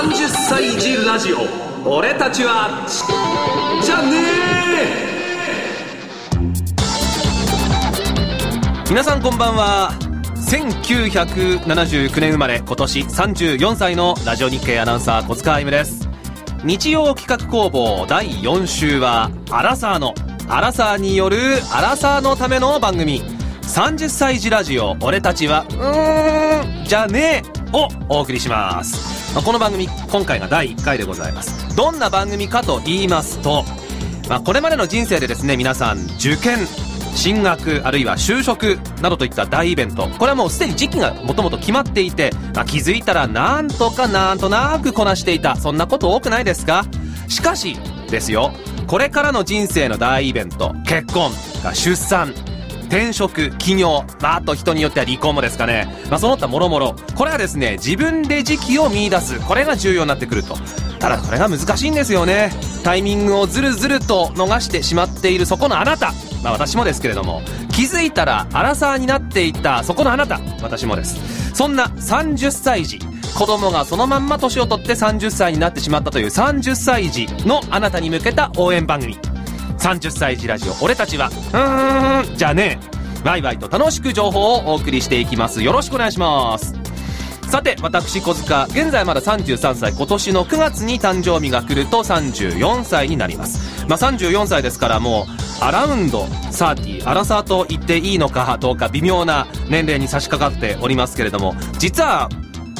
30歳児ラジオ俺たちはじゃねえ。皆さんこんばんは。1979年生まれ、今年34歳のラジオ日経アナウンサー小塚愛夢です。日曜企画工房第4週はアラサーによるアラサーのための番組30歳児ラジオ俺たちはじゃねえをお送りします。この番組今回が第1回でございます。どんな番組かと言いますと、これまでの人生でですね、皆さん受験、進学、あるいは就職などといった大イベント、これはもうすでに時期がもともと決まっていて、気づいたらなんとなくこなしていた、そんなこと多くないですか。しかしですよ、これからの人生の大イベント、結婚、出産、転職、起業、あと人によっては離婚もですかね、その他もろもろ、これはですね、自分で時期を見出す、これが重要になってくると。ただこれが難しいんですよね。タイミングをずるずると逃してしまっているそこのあなた、私もですけれども、気づいたらアラサーになっていたそこのあなた、私もです。そんな30歳児、子供がそのまんま年を取って30歳になってしまったという30歳児のあなたに向けた応援番組30歳児ラジオ俺たちはじゃねえ。ワイワイと楽しく情報をお送りしていきます。よろしくお願いします。さて、私小塚、現在まだ33歳、今年の9月に誕生日が来ると34歳になります。34歳ですから、もうアラウンド30、アラサーと言っていいのかどうか微妙な年齢に差し掛かっておりますけれども、実は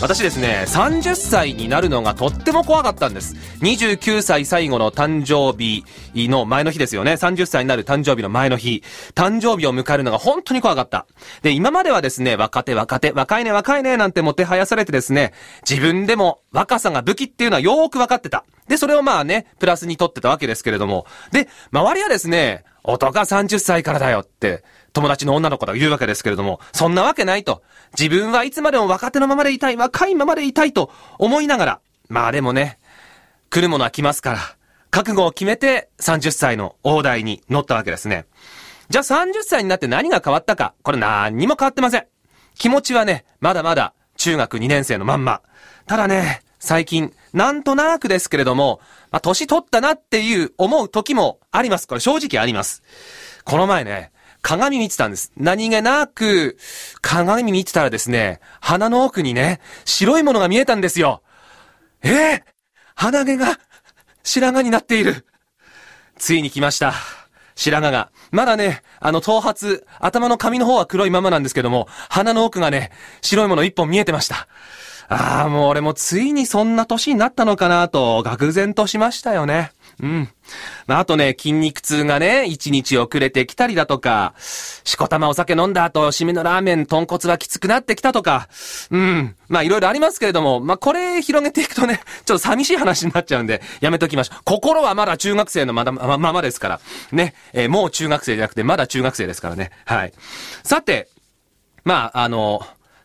私ですね、30歳になるのがとっても怖かったんです。29歳最後の誕生日の前の日ですよね。30歳になる誕生日の前の日、誕生日を迎えるのが本当に怖かった。で、今まではですね、若いねなんてもてはやされてですね、自分でも若さが武器っていうのはよーく分かってた。で、それをプラスに取ってたわけですけれども、で、周りはですね、男は30歳からだよって友達の女の子が言うわけですけれども、そんなわけないと、自分はいつまでも若いままでいたいと思いながら、でもね、来るものは来ますから、覚悟を決めて30歳の大台に乗ったわけですね。じゃあ30歳になって何が変わったか、これ何にも変わってません。気持ちはね、まだまだ中学2年生のまんま。ただね、最近なんとなくですけれども、年取ったなっていう思う時もあります。これ正直あります。この前ね、鏡見てたんです。何気なく鏡見てたらですね、鼻の奥にね、白いものが見えたんですよ。鼻毛が白髪になっている。ついに来ました、白髪が。まだね、頭髪、頭の髪の方は黒いままなんですけども、鼻の奥がね、白いもの一本見えてました。もう俺もついにそんな年になったのかなと、愕然としましたよね。あとね、筋肉痛がね、一日遅れてきたりだとか、しこたまお酒飲んだ後、締めのラーメン、豚骨はきつくなってきたとか、いろいろありますけれども、これ広げていくとね、ちょっと寂しい話になっちゃうんで、やめときましょう。心はまだ中学生のままですから、ね、もう中学生じゃなくて、まだ中学生ですからね。はい。さて、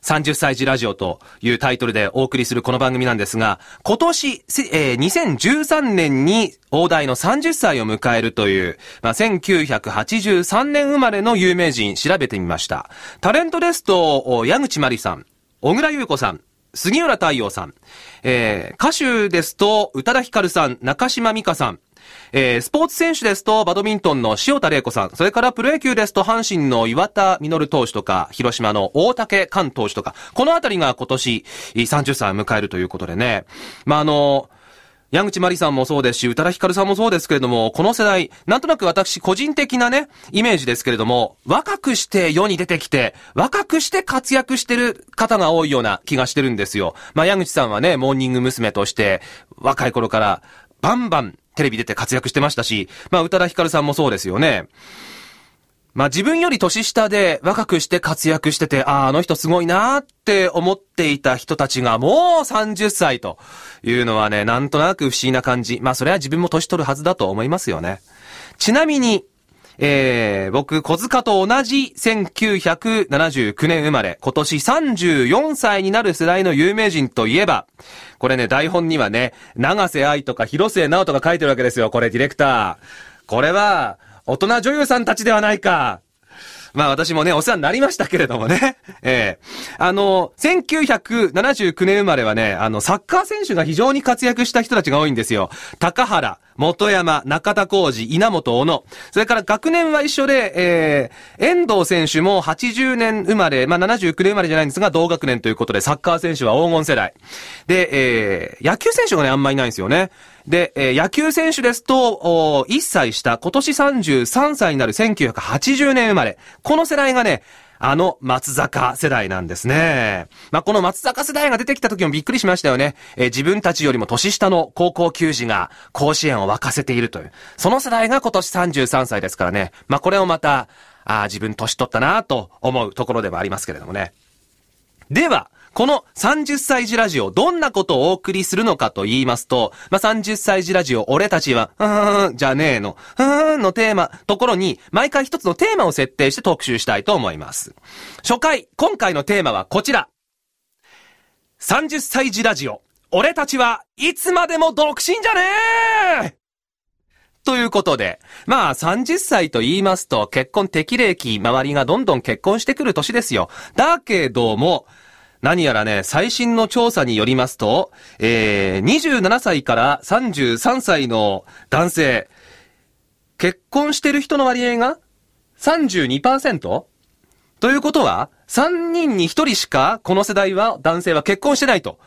30歳児ラジオというタイトルでお送りするこの番組なんですが、今年、2013年に大台の30歳を迎えるという、1983年生まれの有名人調べてみました。タレントですと、矢口真理さん、小倉優子さん、杉浦太陽さん、歌手ですと、宇多田ヒカルさん、中島美嘉さん、スポーツ選手ですとバドミントンの塩田玲子さん、それからプロ野球ですと阪神の岩田稔投手とか、広島の大竹寛投手とか、このあたりが今年30歳を迎えるということでね、矢口真理さんもそうですし、宇多田ヒカルさんもそうですけれども、この世代、なんとなく私個人的なね、イメージですけれども、若くして世に出てきて、若くして活躍してる方が多いような気がしてるんですよ。矢口さんはね、モーニング娘。として若い頃からバンバンテレビ出て活躍してましたし、宇多田ヒカルさんもそうですよね。自分より年下で若くして活躍してて、あの人すごいなーって思っていた人たちがもう30歳というのはね、なんとなく不思議な感じ。それは自分も年取るはずだと思いますよね。ちなみに、僕小塚と同じ1979年生まれ、今年34歳になる世代の有名人といえば、これね、台本にはね、永瀬愛とか広末直人が書いてるわけですよ。これディレクター、これは大人女優さんたちではないか。まあ私もね、お世話になりましたけれどもね。1979年生まれはね、サッカー選手が非常に活躍した人たちが多いんですよ。高原、元山、中田浩二、稲本、小野。それから学年は一緒で、遠藤選手も80年生まれ、まあ79年生まれじゃないんですが、同学年ということで、サッカー選手は黄金世代。で、野球選手がね、あんまりいないんですよね。で、野球選手ですと、1歳下、今年33歳になる1980年生まれ。この世代がね、松坂世代なんですね。まあ、この松坂世代が出てきた時もびっくりしましたよね。自分たちよりも年下の高校球児が甲子園を沸かせているという。その世代が今年33歳ですからね。まあ、これをまた、自分年取ったなと思うところでもありますけれどもね。では、この30歳児ラジオ、どんなことをお送りするのかと言いますと、まあ、30歳児ラジオ、俺たちは、じゃねえの、のテーマ、ところに、毎回一つのテーマを設定して特集したいと思います。初回、今回のテーマはこちら。30歳児ラジオ、俺たちはいつまでも独身じゃねえということで、まあ30歳と言いますと、結婚適齢期、周りがどんどん結婚してくる年ですよ。だけども、何やらね、最新の調査によりますと、27歳から33歳の男性、結婚してる人の割合が 32%？ ということは、3人に1人しかこの世代は男性は結婚してないと。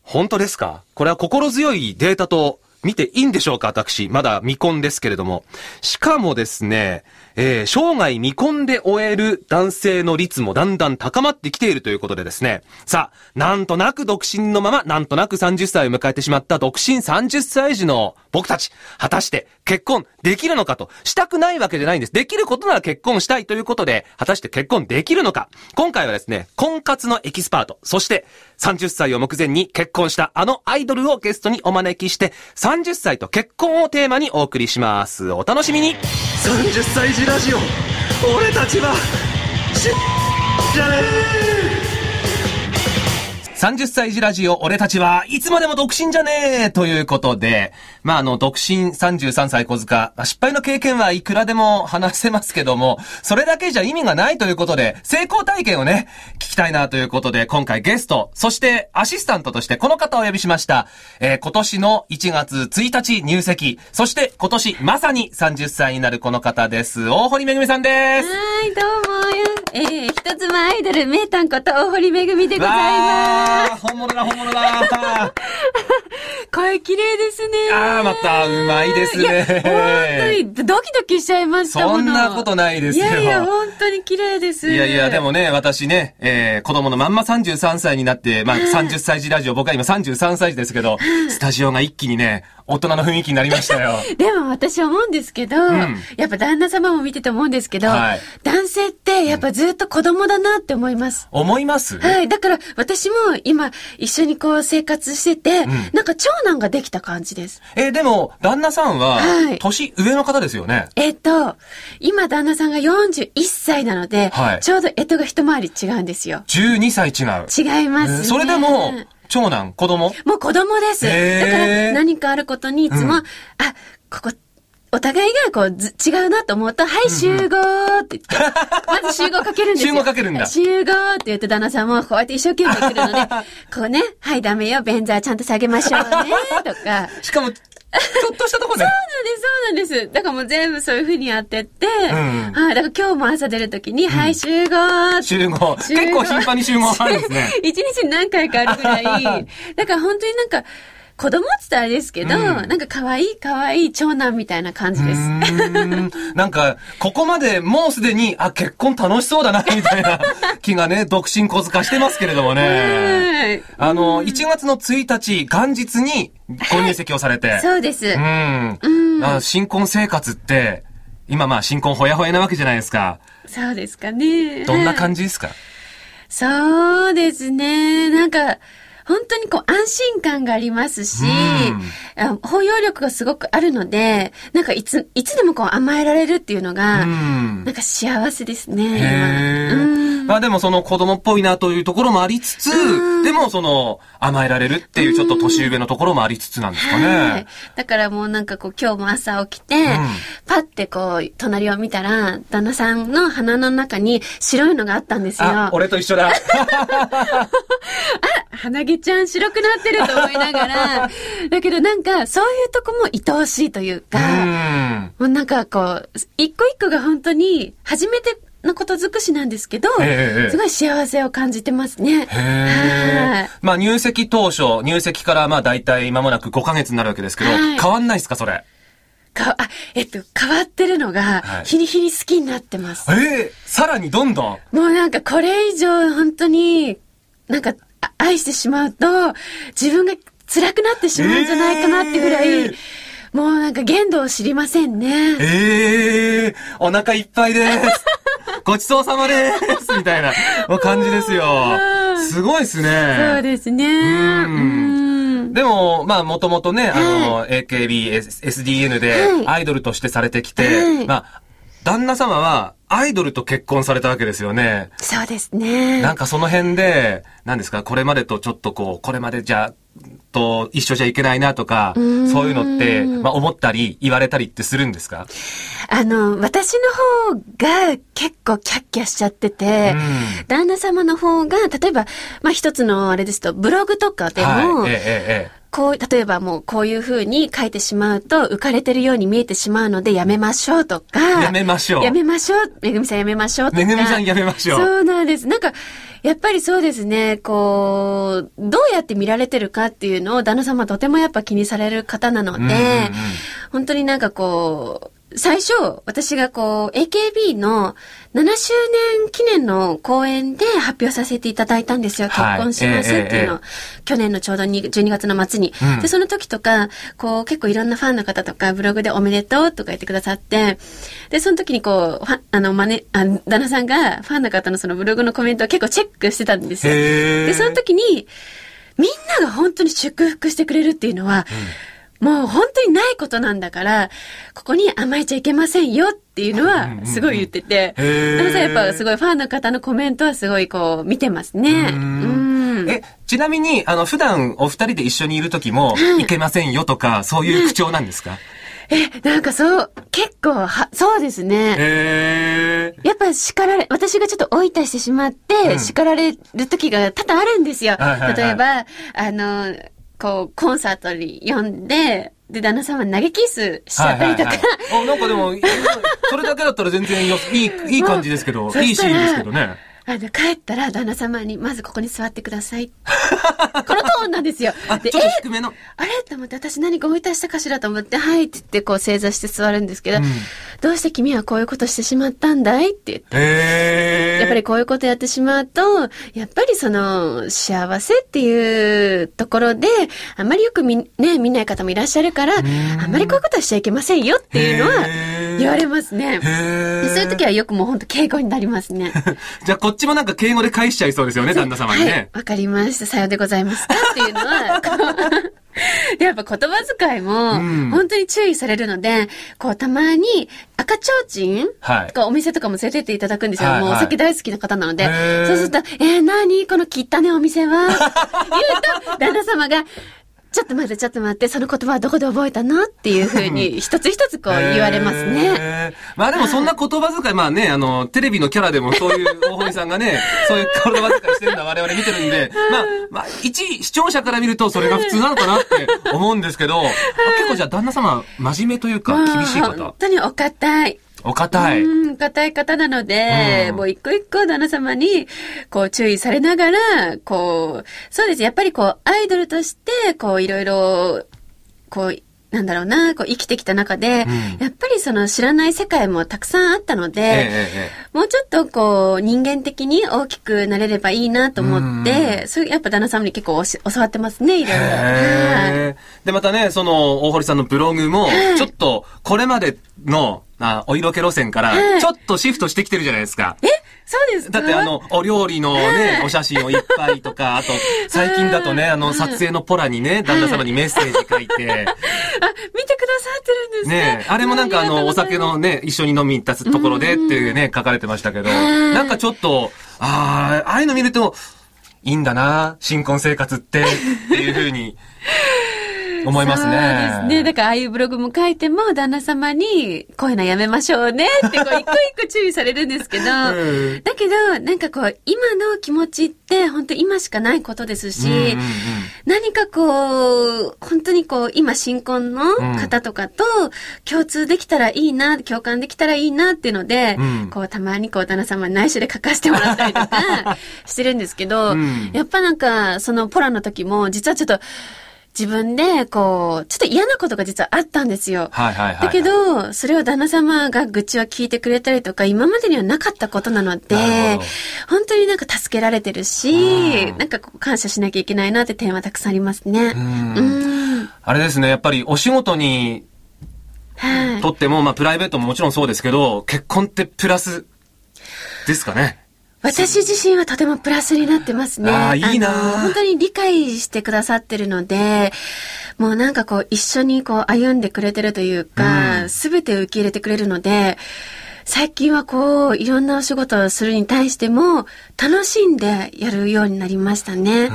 本当ですか？これは心強いデータと見ていいんでしょうか？私、まだ未婚ですけれども。しかもですね、生涯未婚で終える男性の率もだんだん高まってきているということでですね。さあ、なんとなく独身のまま、なんとなく30歳を迎えてしまった独身30歳児の僕たち、果たして結婚できるのかと。したくないわけじゃないんです。できることなら結婚したいということで、果たして結婚できるのか。今回はですね、婚活のエキスパート、そして30歳を目前に結婚したあのアイドルをゲストにお招きして、30歳と結婚をテーマにお送りします。お楽しみに。30歳児ラジオ、俺たちはじゃねえ。30歳児ラジオ、俺たちはいつまでも独身じゃねえということで、まあ独身33歳小塚、失敗の経験はいくらでも話せますけども、それだけじゃ意味がないということで、成功体験をね、聞きたいなということで、今回ゲスト、そしてアシスタントとしてこの方をお呼びしました。今年の1月1日入籍、そして今年まさに30歳になるこの方です。大堀めぐみさんです。はい、どうも。一つもアイドル、名探こと大堀めぐみでございます。本物だ、本物だ。声綺麗ですね。ああ、またうまいですね。本当にドキドキしちゃいましたもの。そんなことないですよ。いやいや、本当に綺麗です。いやいや、でもね、私ね、子供のまんま33歳になって、まあ、30歳児ラジオ、僕は今33歳児ですけど、スタジオが一気にね、大人の雰囲気になりましたよ。でも私は思うんですけど、やっぱ旦那様も見てて思うんですけど、はい、男性ってやっぱずっと子供だなって思います。思います？はい。だから私も今一緒にこう生活してて、なんか長男ができた感じです。でも旦那さんは年上の方ですよね。はい、今旦那さんが41歳なので、はい、ちょうど干支が一回り違うんですよ。12歳違う。違いますね。それでも。長男、子供？もう子供です。だから何かあることにいつも、ここ、お互いがこう、違うなと思うと、はい、集合って言って、まず集合かけるんですよ。集合かけるんだ。集合って言って旦那さんもこうやって一生懸命来るので、こうね、はい、ダメよ、便座ちゃんと下げましょうね、とか。しかも、ちょっとしたところで。そうなんです、そうなんです。だからもう全部そういう風にやってって、はい、だから今日も朝出るときに、はい、集合。集合。結構頻繁に集合あるんですね。一日に何回かあるぐらい。だから本当になんか、子供って言ったらあれですけど、なんか可愛い長男みたいな感じです。なんか、ここまでもうすでに、結婚楽しそうだな、みたいな気がね、独身小塚してますけれどもね。1月の1日、元日にご入籍をされて。はい、そうです。新婚生活って、今まあ新婚ほやほやなわけじゃないですか。そうですかね。どんな感じですか？そうですね、なんか、本当にこう安心感がありますし、包容力がすごくあるので、なんかいつでもこう甘えられるっていうのが、なんか幸せですね。まあでもその子供っぽいなというところもありつつ、でもその甘えられるっていうちょっと年上のところもありつつなんですかね。はい、だからもうなんかこう今日も朝起きて、パってこう隣を見たら旦那さんの鼻の中に白いのがあったんですよ。あ、俺と一緒だ。あ、鼻毛ちゃん白くなってると思いながら、だけどなんかそういうとこも愛おしいというか、もうなんかこう一個一個が本当に初めてのこと尽くしなんですけど、すごい幸せを感じてますね。へ、まあ入籍当初、入籍からまあ大体間もなく5ヶ月になるわけですけど、はい、変わんないですかそれ。変わってるのが、日に日に好きになってます。さらにどんどん。もうなんかこれ以上本当になんか愛してしまうと自分が辛くなってしまうんじゃないかなってぐらい、もうなんか限度を知りませんね。お腹いっぱいです。ごちそうさまですみたいな感じですよ。すごいですね。そうですね。でも、まあ、もともとね、AKB、SDN で、アイドルとしてされてきて、まあ、旦那様は、アイドルと結婚されたわけですよね。そうですね。なんかその辺で、何ですか、これまでとちょっとこう、これまでじゃ、と一緒じゃいけないなとか、そういうのって、まあ、思ったり、言われたりってするんですか？私の方が結構キャッキャしちゃってて、旦那様の方が、例えば、まあ、一つのあれですと、ブログとかでも、こう、例えばもうこういう風に書いてしまうと浮かれてるように見えてしまうのでやめましょうとか。やめましょう。めぐみさんやめましょうとか。そうなんです。なんか、やっぱりそうですね、こう、どうやって見られてるかっていうのを旦那様とてもやっぱ気にされる方なので、本当になんかこう、最初、私がこう、AKB の7周年記念の公演で発表させていただいたんですよ。結婚しますっていうのを。去年のちょうど12月の末に。で、その時とか、こう、結構いろんなファンの方とか、ブログでおめでとうとか言ってくださって、で、その時にこう、旦那さんがファンの方のそのブログのコメントを結構チェックしてたんですよ。で、その時に、みんなが本当に祝福してくれるっていうのは、もう本当にないことなんだから、ここに甘えちゃいけませんよっていうのはすごい言ってて、やっぱすごいファンの方のコメントはすごいこう見てますね。ちなみに、普段お二人で一緒にいる時も、いけませんよとか、そういう口調なんですか？なんかそう、結構そうですね。やっぱ私がちょっとおいたしてしまって、叱られる時が多々あるんですよ。例えば、こう、コンサートに呼んで、で、旦那様に投げキッスしちゃったりとか。なんかでも、それだけだったら全然いい感じですけど、いいシーンですけどね。帰ったら旦那様に、まずここに座ってください。このトーンなんですよ。で、ちょっと低めの。あれと思って、私何か追い出したかしらと思って、はいって言って、こう正座して座るんですけど、どうして君はこういうことしてしまったんだいって言って。やっぱりこういうことやってしまうと、やっぱりその、幸せっていうところで、あんまりよく見ない方もいらっしゃるから、あんまりこういうことはしちゃいけませんよっていうのは、言われますね。そういう時はよくもうほんと敬語になりますね。じゃあこっちもなんか敬語で返しちゃいそうですよね、旦那様にね。はい、わかりました。さようでございますかっていうのは、やっぱ言葉遣いも、本当に注意されるので、こう、たまに赤ちょうちんとかお店とかも連れてっていただくんですよ。もうお酒大好きな方なので。そうすると、なにこの汚ねお店は言うと、旦那様が、ちょっと待って、その言葉はどこで覚えたのっていうふうに、一つ一つこう言われますね。まあでもそんな言葉遣い、まあね、テレビのキャラでもそういう大堀さんがね、そういう言葉遣いしてるのは我々見てるんで、まあ、一視聴者から見るとそれが普通なのかなって思うんですけど、結構じゃあ旦那様、真面目というか厳しい方。本当にお堅い。堅い方なので、もう一個一個旦那様に、こう注意されながら、こう、そうです。やっぱりこう、アイドルとして、こう、いろいろ、こう、なんだろうな、こう、生きてきた中で、やっぱりその知らない世界もたくさんあったので、もうちょっとこう、人間的に大きくなれればいいなと思って、そういう、やっぱ旦那様に結構教わってますね、いろいろ。で、またね、その、大堀さんのブログも、ちょっと、これまでの、お色気路線から、ちょっとシフトしてきてるじゃないですか。そうですか？だってお料理のね、お写真をいっぱいとか、あと、最近だとね、撮影のポラにね、旦那様にメッセージ書いて。見てくださってるんですね。あれもなんかお酒のね、一緒に飲みに行ったところでっていうね、書かれてましたけど、なんかちょっと、ああ、ああいうの見ると、いいんだな、新婚生活って、っていうふうに、思いますね。そうですね。だから、ああいうブログも書いても、旦那様に、こういうのやめましょうね、って、こう、一個一個注意されるんですけど、うん、だけど、なんかこう、今の気持ちって、本当今しかないことですし、うんうんうん、何かこう、本当にこう、今新婚の方とかと、共通できたらいいな、共感できたらいいな、っていうので、うん、こう、たまにこう、旦那様に内緒で書かせてもらったりとか、してるんですけど、うん、やっぱなんか、その、ポラの時も、実はちょっと、自分で、こう、ちょっと嫌なことが実はあったんですよ。はいはいはい、はい。だけど、それを旦那様が愚痴は聞いてくれたりとか、今までにはなかったことなので、本当になんか助けられてるし、なんかこう感謝しなきゃいけないなって点はたくさんありますね。あれですね、やっぱりお仕事にとっても、まあプライベートももちろんそうですけど、結婚ってプラスですかね。私自身はとてもプラスになってますね。ああ、いいな。本当に理解してくださってるので、もうなんかこう一緒にこう歩んでくれてるというか、すべて受け入れてくれるので、最近はこういろんなお仕事をするに対しても楽しんでやるようになりましたね。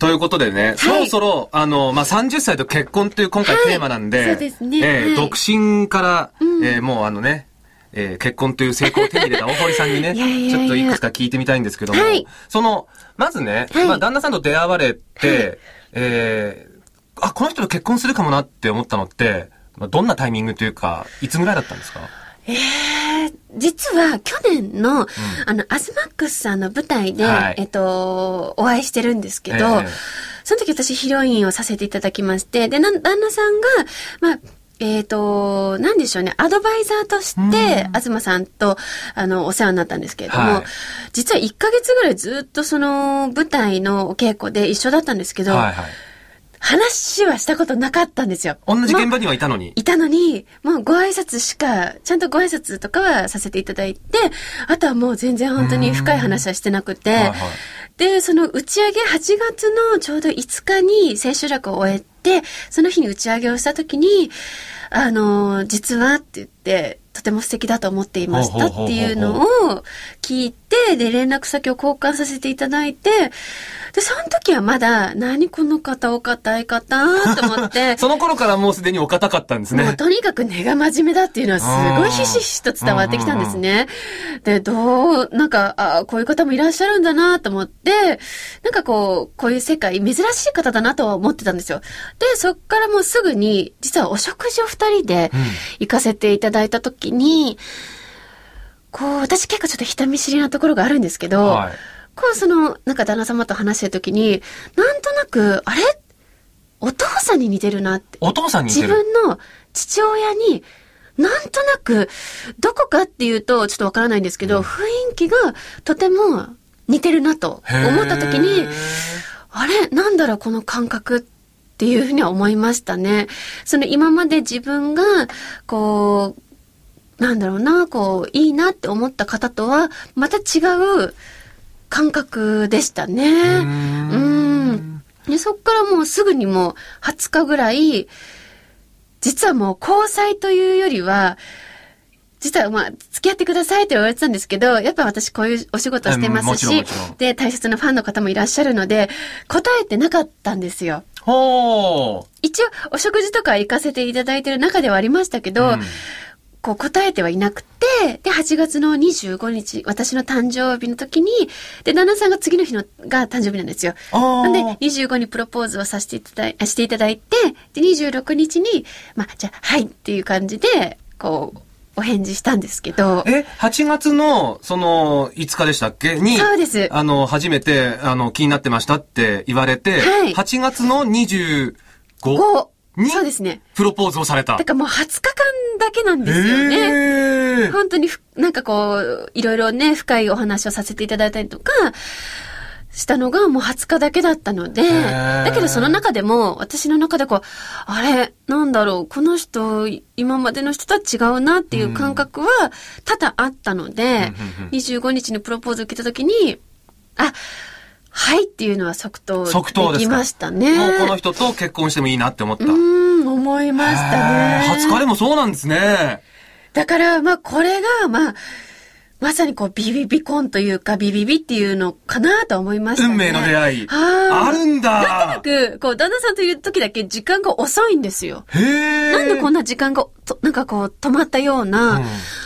ということでね、はい、そろそろまあ、30歳と結婚という今回テーマなんで、はい、そうですね、はい、独身から、もうね。結婚という成功を手に入れた大堀さんにね、ちょっといくつか聞いてみたいんですけども、はい、その、まずね、はい、まあ、旦那さんと出会われて、はい、あ、この人と結婚するかもなって思ったのって、どんなタイミングというか、いつぐらいだったんですか？実は去年の、アズマックスさんの舞台で、はい、お会いしてるんですけど、その時私ヒロインをさせていただきまして、で、旦那さんが、まあ、なんでしょうね、アドバイザーとして、東さんと、お世話になったんですけれども、はい、実は1ヶ月ぐらいずっとその、舞台のお稽古で一緒だったんですけど、はいはい、話はしたことなかったんですよ。同じ現場にはいたのに、まあ、いたのに、もうご挨拶しか、ちゃんとご挨拶とかはさせていただいて、あとはもう全然本当に深い話はしてなくて、はいはい、で、その打ち上げ8月のちょうど5日に千秋楽を終えて、で、その日に打ち上げをしたときに、実はって言って、とても素敵だと思っていましたっていうのを聞いて、で、連絡先を交換させていただいて、で、その時はまだ、何この方お堅い方と思って。その頃からもうすでにお堅かったんですね。もうとにかく根が真面目だっていうのはすごいひしひしと伝わってきたんですね。うんうんうん、で、なんか、あ、こういう方もいらっしゃるんだなと思って、なんかこう、こういう世界、珍しい方だなとは思ってたんですよ。で、そっからもうすぐに、実はお食事を二人で行かせていただいた時に、こう、私結構ちょっと人見知りなところがあるんですけど、はい、こう、その、なんか旦那様と話してる時に、なんとなく、あれ？お父さんに似てるなって。お父さんに似てる？自分の父親に、なんとなく、どこかっていうと、ちょっとわからないんですけど、雰囲気がとても似てるなと思った時に、あれ？なんだろう、この感覚って。っていうふうには思いましたね。その今まで自分がこうなんだろうな、こういいなって思った方とはまた違う感覚でしたね。で、そっからもうすぐにもう20日ぐらい、実はもう交際というよりは。実はまあ、付き合ってくださいって言われてたんですけど、やっぱ私こういうお仕事してますし、で、大切なファンの方もいらっしゃるので、答えてなかったんですよ。ほー。一応、お食事とか行かせていただいてる中ではありましたけど、こう答えてはいなくて、で、8月の25日、私の誕生日の時に、で、旦那さんが次の日のが誕生日なんですよ。なんで、25にプロポーズをしていただいて、で、26日に、まあ、じゃあ、はいっていう感じで、こう、お返事したんですけど。8月の、その、5日でしたっけに、そうです。初めて、気になってましたって言われて、はい、8月の25に、そうですね。プロポーズをされた。だからもう20日間だけなんですよね。本当に、なんかこう、いろいろね、深いお話をさせていただいたりとか、したのがもう20日だけだったので、だけどその中でも私の中でこう、あれなんだろう、この人今までの人とは違うなっていう感覚は多々あったので、25日にプロポーズを受けた時に、あ、はいっていうのは即答できましたね。もうこの人と結婚してもいいなって思った。思いましたね。20日でもそうなんですね。だからまあこれがまあまさにこうビビビコンというかビビビっていうのかなと思いましたね。運命の出会い。あるんだ。なんとなくこう旦那さんという時だけ時間が遅いんですよ。へえ。なんでこんな時間がなんかこう止まったような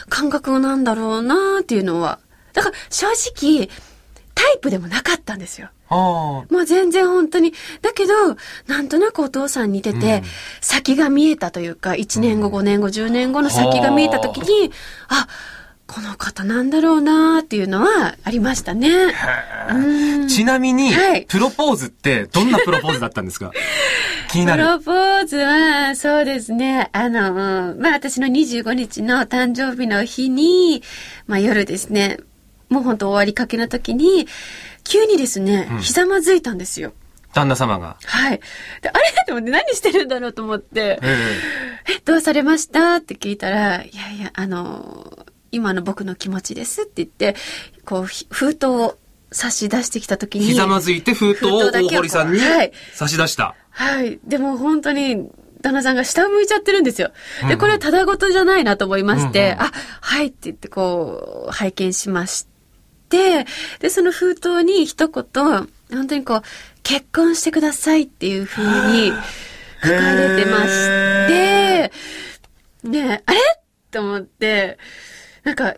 感覚なんだろうなっていうのは、だから正直タイプでもなかったんですよ。もう全然本当にだけどなんとなくお父さんに似てて、うん、先が見えたというか1年後5年後10年後の先が見えた時に、あ、この方なんだろうなーっていうのはありましたね。ちなみに、はい、プロポーズってどんなプロポーズだったんですか？気になる。プロポーズはそうですね、まあ、私の25日の誕生日の日に、まあ、夜ですね、もう本当終わりかけの時に急にですね、ひざまずいたんですよ、旦那様が。はい。で、あれと思って、何してるんだろうと思って、どうされましたって聞いたら、いやいや、今の僕の気持ちですって言って、こう、封筒を差し出してきた時に。ひざまずいて封筒を大堀さんに差し出した。はい。でも本当に、旦那さんが下を向いちゃってるんですよ。で、これはただごとじゃないなと思いまして、あ、はいって言って、こう、拝見しまして、で、その封筒に一言、本当にこう、結婚してくださいっていう風に書かれてまして、ねえ、あれと思って、なんか、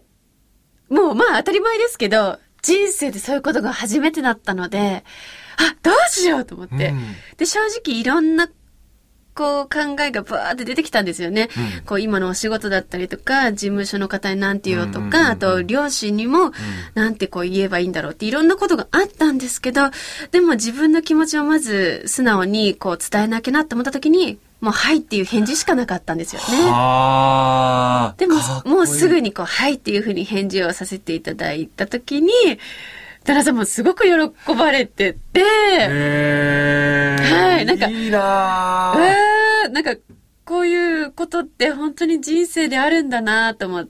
もうまあ当たり前ですけど、人生でそういうことが初めてだったので、あ、どうしようと思って。で、正直いろんな、こう考えがバーって出てきたんですよね、こう今のお仕事だったりとか事務所の方になんて言おうとか、あと両親にもなんてこう言えばいいんだろうっていろんなことがあったんですけど、でも自分の気持ちをまず素直にこう伝えなきゃなって思った時にもうはいっていう返事しかなかったんですよね。でももうすぐにこうはいっていうふうに返事をさせていただいた時に旦那さんもすごく喜ばれてて、はい、なんか、いいなぁ。なんか、こういうことって本当に人生であるんだなぁと思っ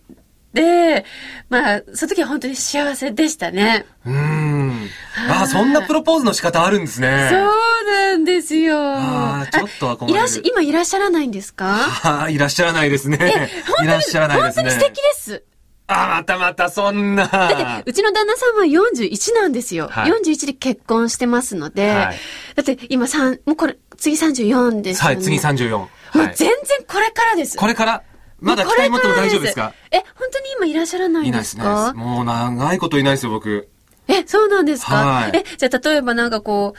て、まあ、その時は本当に幸せでしたね。あ、そんなプロポーズの仕方あるんですね。そうなんですよ。ちょっとは困る。今いらっしゃらないんですか？いらっしゃらないですね。いらっしゃらないですね。本当に素敵です。またまたそんな。だって、うちの旦那さんは41なんですよ。はい、41で結婚してますので。はい、だって、今もうこれ、次34ですよね。はい、次34。もう全然これからです。これからまだ期待持っても大丈夫ですか？本当に今いらっしゃらないんですか？いないですね。もう長いこといないですよ、僕。そうなんですか？じゃあ、例えばなんかこう、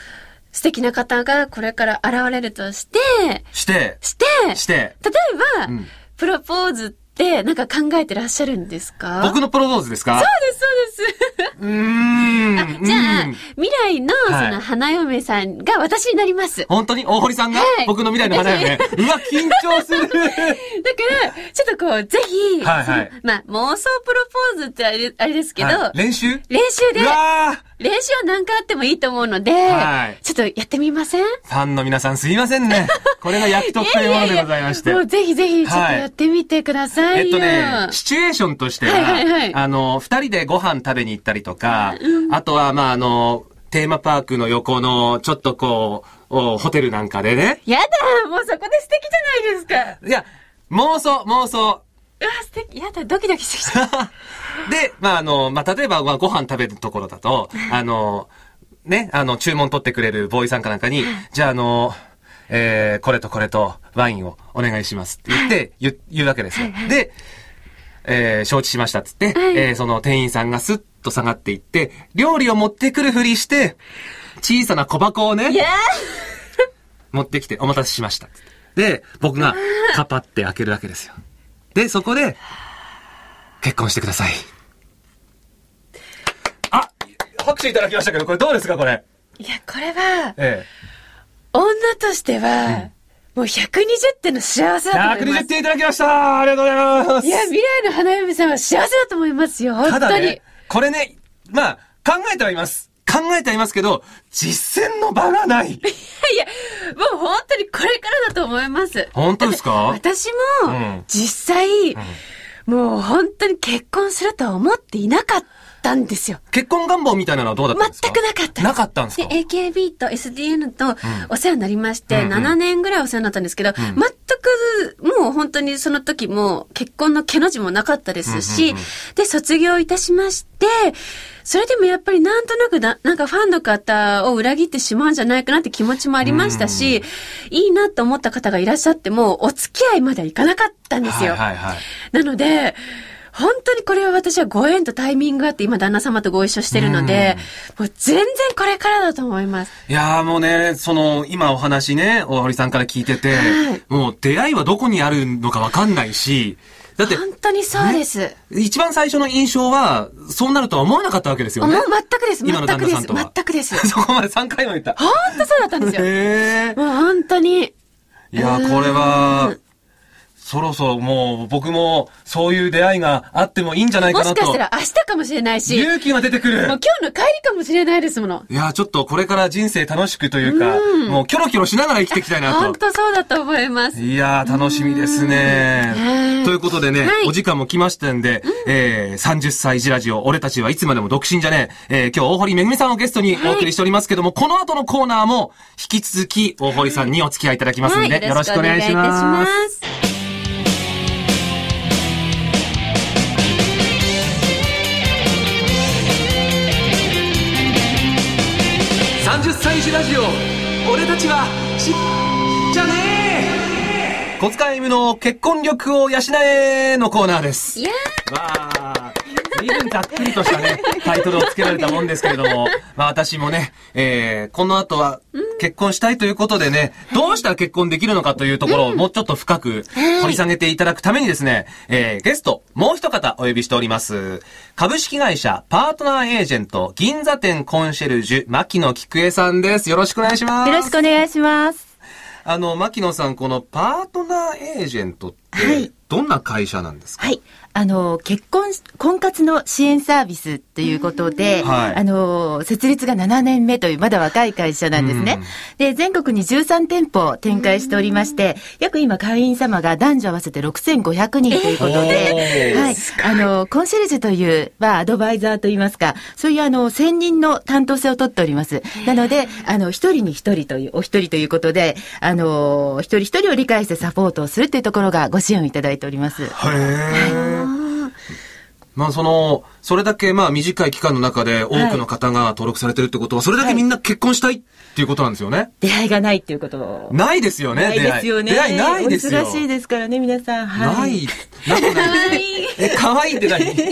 素敵な方がこれから現れるとして、例えば、プロポーズって、で、なんか考えてらっしゃるんですか？僕のプロポーズですか？そうです、そうです。じゃあ、未来のその花嫁さんが私になります。本当に大堀さんが、僕の未来の花嫁。うわ、緊張する。だから、ちょっとこう、ぜひ、まあ、妄想プロポーズってあれですけど、練習で、練習は何回あってもいいと思うので、ちょっとやってみません？ファンの皆さんすいませんね。これが役得というものでございまして。もうぜひぜひ、ちょっとやってみてください。シチュエーションとしては、二人でご飯食べに行ったりとか、あとは、まあ、テーマパークの横の、ちょっとこう、ホテルなんかでね。やだ、もうそこで素敵じゃないですか。いや、妄想。うわ、素敵。やだ、ドキドキしてきた。で、まあ、まあ、例えば、ご飯食べるところだと、ね、注文取ってくれるボーイさんかなんかに、じゃあ、これとこれとワインをお願いしますって言って、言うわけですよ。で、承知しましたって言って、その店員さんがスッと下がっていって、料理を持ってくるふりして、小さな小箱をね、持ってきてお待たせしましたって言って。で、僕がカパって開けるわけですよ。で、そこで、結婚してください。あ、拍手いただきましたけど、これどうですか、これ。いや、これは、女としては、もう120点の幸せだと思います。120点いただきました。ありがとうございます。いや、未来の花嫁さんは幸せだと思いますよ、本当に。ただね、これね、まあ、考えてはいますけど、実践の場がない。いやいや、もう本当にこれからだと思います。本当ですか？私も、実際、もう本当に結婚するとは思っていなかったったんですよ。結婚願望みたいなのはどうだったんですか？全くなかった。なかったんですか？で AKB と SDN とお世話になりまして、7年ぐらいお世話になったんですけど、全くもう本当にその時も結婚の毛の字もなかったですし、で、卒業いたしまして、それでもやっぱりなんとなくなんかファンの方を裏切ってしまうんじゃないかなって気持ちもありましたし、いいなと思った方がいらっしゃっても、お付き合いまではいかなかったんですよ。はいはいはい、なので、本当にこれは私はご縁とタイミングがあって、今旦那様とご一緒してるので、もう全然これからだと思います。いやーもうね、今お話ね、大堀さんから聞いてて、はい、もう出会いはどこにあるのかわかんないし、だって本当にそうです、ね。一番最初の印象は、そうなるとは思わなかったわけですよね。もう全くです。今の旦那さんとは。全くです。そこまで3回も言った。本当そうだったんですよ。もう本当に。いやー、これは、そろそろもう僕もそういう出会いがあってもいいんじゃないかなと。もしかしたら明日かもしれないし。勇気が出てくる。もう今日の帰りかもしれないですもの。いや、ちょっとこれから人生楽しくというか、もうキョロキョロしながら生きていきたいなと。本当そうだと思います。いやー、楽しみですね。ということでね、はい、お時間も来ましたんで、30歳ジラジオ、俺たちはいつまでも独身じゃねえ。今日大堀めぐみさんをゲストにお送りしておりますけども、この後のコーナーも引き続き大堀さんにお付き合いいただきますので、はい、よろしくお願いします。30歳児ラジオ俺たちはちっちゃねえ小塚愛夢の結婚力を養えのコーナーです。いやー、随分ざっくりとしたねタイトルをつけられたもんですけれども、まあ私もね、この後は結婚したいということでね、どうしたら結婚できるのかというところをもうちょっと深く掘り下げていただくためにですね、ゲストもう一方お呼びしております。株式会社パートナーエージェント銀座店コンシェルジュ牧野菊恵さんです。よろしくお願いします。よろしくお願いします。牧野さん、このパートナーエージェントってどんな会社なんですか？はい。婚活の支援サービスということで、はい、設立が7年目という、まだ若い会社なんですね。で、全国に13店舗展開しておりまして、約今会員様が男女合わせて6500人ということで、はい、コンシェルジュという、アドバイザーといいますか、そういう専任の担当性を取っております。なので、一人に一人という、お一人ということで、一人一人を理解してサポートをするというところがご支援をいただいております。へー。はい、まあそれだけ短い期間の中で多くの方が登録されてるってことは、それだけみんな結婚したいっていうことなんですよね。はい、出会いがないっていうこと。ないですよね。ないですよね。出会いないですよ。お忙しいですからね、皆さん。はい。ない。かわいい。かわいいって何？ないって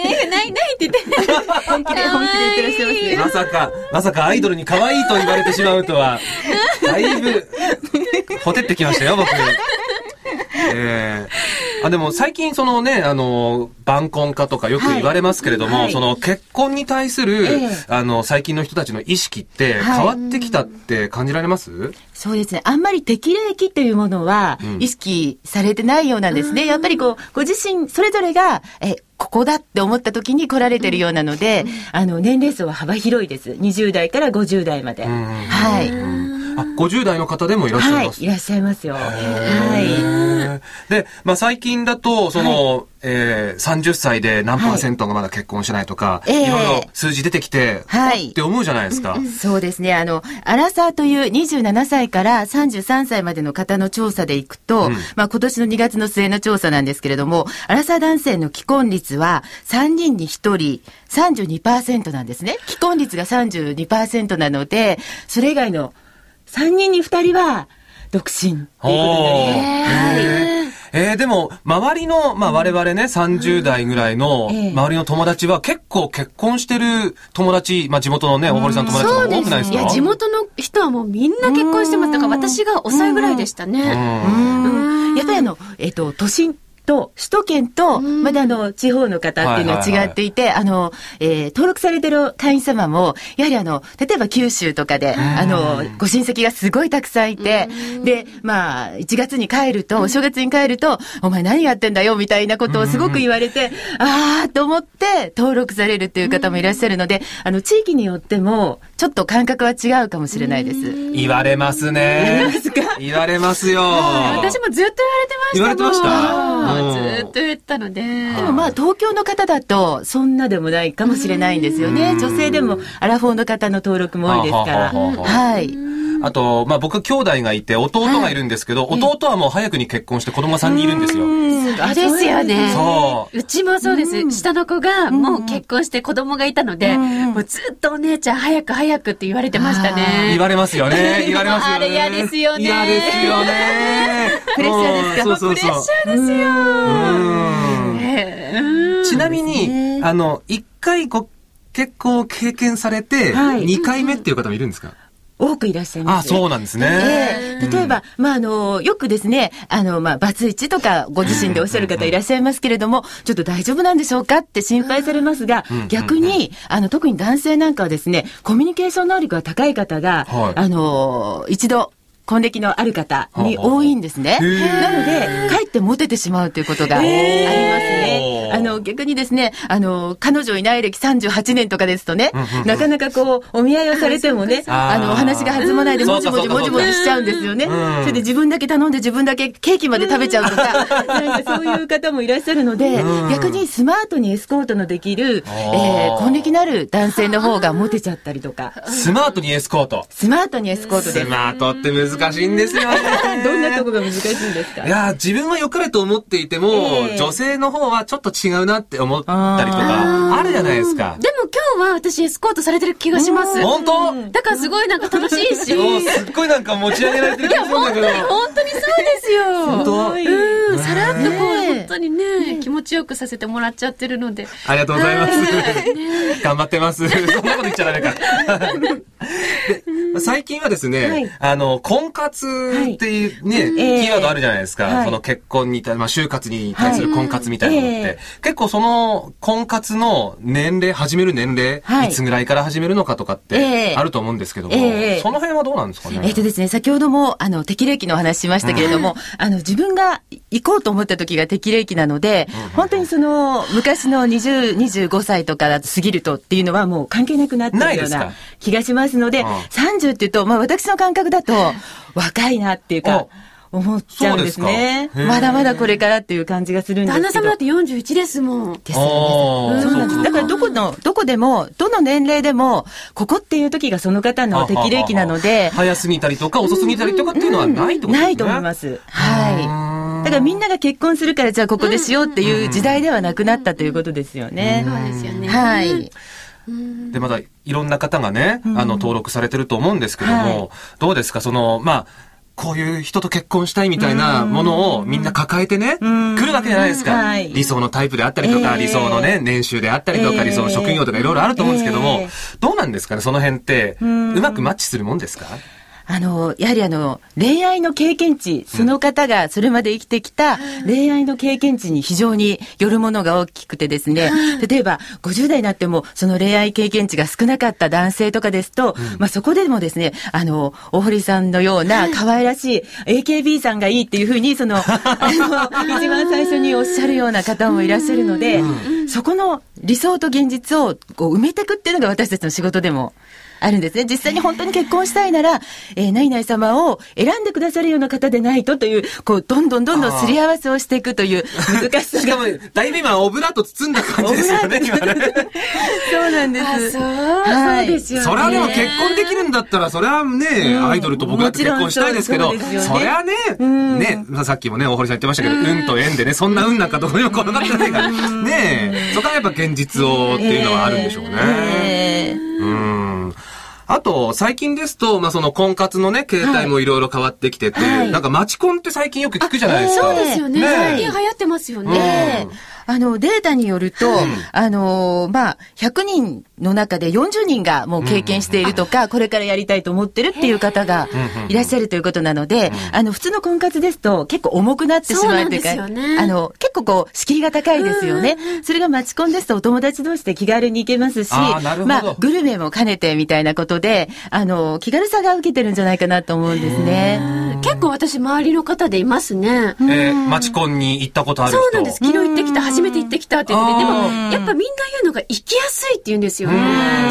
言ってない。本気で言ってらっしゃいますね。まさかアイドルにかわいいと言われてしまうとは、だいぶ、ほてってきましたよ、僕。でも最近晩婚化とかよく言われますけれども、はい、結婚に対する、最近の人たちの意識って変わってきたって感じられます？はい、そうですね。あんまり適齢期というものは意識されてないようなんですね。やっぱりご自身それぞれが、ここだって思った時に来られてるようなので、年齢層は幅広いです。20代から50代まで。はい。50代の方でもいらっしゃいます。はい、いらっしゃいますよ。はい。で、最近だと、30歳で何%がまだ結婚しないとか、いろいろ数字出てきて、って思うじゃないですか。そうですね。アラサーという27歳から33歳までの方の調査でいくと、今年の2月の末の調査なんですけれども、アラサー男性の既婚率は3人に1人 32% なんですね。既婚率が 32% なので、それ以外の3人に2人は独身ということでね。はい。でも、周りの、我々ね、30代ぐらいの、周りの友達は結構結婚してる友達、地元のね、大堀さんの友達も多くないですか？いや、地元の人はもうみんな結婚してます。だから私がお歳ぐらいでしたね。やっぱり都心と、首都圏と、まだ地方の方っていうのは違っていて、登録されてる会員様も、やはり例えば九州とかで、ご親戚がすごいたくさんいて、で、1月に帰ると、お正月に帰ると、お前何やってんだよ、みたいなことをすごく言われて、あーと思って、登録されるっていう方もいらっしゃるので、地域によっても、ちょっと感覚は違うかもしれないです。言われますね。言われますか？言われますよ。私もずっと言われてました。言われてました？ずっと言ったので、でもまあ東京の方だとそんなでもないかもしれないんですよね。女性でもアラフォーの方の登録も多いですから。はい。あと、まあ、僕、兄弟がいて、弟がいるんですけど、はい、弟はもう早くに結婚して子供が3人いるんですよ。あれですよね。そう。うちもそうです。下の子がもう結婚して子供がいたので、もうずっとお姉ちゃん早く早くって言われてましたね。言われますよね。言われますよね。あれ嫌ですよね。嫌ですよね。プレッシャーですか？そうそうそう。プレッシャーですよ。ちなみに、1回ご結婚を経験されて、2回目っていう方もいるんですか？多くいらっしゃいます。あ、そうなんですね。例えば、まあ、よくですね、まあ、バツイチとかご自身でおっしゃる方いらっしゃいますけれども、ちょっと大丈夫なんでしょうかって心配されますが、逆に、特に男性なんかはですね、コミュニケーション能力が高い方が、一度、婚歴のある方に多いんですね。なので、かえってモテてしまうということがありますね。逆にですね、彼女いない歴38年とかですとね、なかなかこう、お見合いをされてもね、お話が弾まないで、もじもじもじもじしちゃうんですよね。それで自分だけ頼んで自分だけケーキまで食べちゃうとか、なんかそういう方もいらっしゃるので、逆にスマートにエスコートのできる、婚歴のある男性の方がモテちゃったりとか。スマートにエスコート。スマートにエスコートです。スマートって難しいんですよね。どんなとこが難しいんですか？いや、自分は良かれと思っていても、女性の方はちょっと違うなって思ったりとか、あるじゃないですか。でも今日は私エスコートされてる気がします。本当？だからすごいなんか楽しいし。すっごいなんか持ち上げられてる気がするんだけど。いや、本当にそうですよ。本当？さらっとこう、本当にね、気持ちよくさせてもらっちゃってるので。ありがとうございます。頑張ってます。そんなこと言っちゃダメか。最近はですね、婚活っていうね、キーワードあるじゃないですか。その結婚に、まあ、就活に対する婚活みたいなのって。結構その婚活の年齢、始める年齢、いつぐらいから始めるのかとかってあると思うんですけども、その辺はどうなんですかね。ですね、先ほども、適齢期のお話しましたけれども、自分が行こうと思った時が適齢期なので、本当にその、昔の20、25歳とか過ぎるとっていうのはもう関係なくなってるような気がしますので、30っていうと、まあ私の感覚だと、若いなっていうか、思っちゃうんですね。まだまだこれからっていう感じがするんですけど。旦那様だって41ですもん。ですよね。だからどこでも、どの年齢でも、ここっていう時がその方の適齢期なので。早すぎたりとか遅すぎたりとかっていうのはないと思いますね。ないと思います。はい。だからみんなが結婚するからじゃあここでしようっていう時代ではなくなったということですよね。そうですよね。はい。で、まだいろんな方がね、登録されてると思うんですけども、どうですか、まあ、こういう人と結婚したいみたいなものをみんな抱えてね、来るわけじゃないですか。理想のタイプであったりとか、理想のね、年収であったりとか、理想の職業とかいろいろあると思うんですけども、どうなんですかね、その辺って、うまくマッチするもんですか？やはり恋愛の経験値、その方がそれまで生きてきた恋愛の経験値に非常によるものが大きくてですね、例えば50代になってもその恋愛経験値が少なかった男性とかですと、まあそこでもですね、大堀さんのような可愛らしい AKB さんがいいっていうふうに、一番最初におっしゃるような方もいらっしゃるので、そこの理想と現実をこう埋めていくっていうのが私たちの仕事でもあるんですね。実際に本当に結婚したいなら、何々様を選んでくださるような方でないとという、こう、どんどんすり合わせをしていくという難しさが。しかも、だいぶ今、オブラート包んだ感じですよね、今ね。そうなんです。そうですよね。それはでも結婚できるんだったら、それはね、アイドルと僕だって結婚したいですけど、それはね、さっきもね、大堀さん言ってましたけど、運と縁でね、そんな運なんかどうにも転がってないから、ねえ、そこはやっぱ現実をっていうのはあるんでしょうね。あと、最近ですと、まあ、その婚活のね、形態もいろいろ変わってきてて、なんか街コンって最近よく聞くじゃないですか。そうですよね。最近流行ってますよね。データによると、まあ、100人の中で40人がもう経験しているとか、これからやりたいと思ってるっていう方がいらっしゃるということなので、普通の婚活ですと結構重くなってしまうというか、結構こう、敷居が高いですよね。それが街コンですとお友達同士で気軽に行けますし、まあ、グルメも兼ねてみたいなことで、気軽さが受けてるんじゃないかなと思うんですね。結構私周りの方でいますね。街コンに行ったことある人。そうなんです。昨日行ってきた、初めて行ってきたって言ってて、でもやっぱみんな言うのが行きやすいって言うんですよね。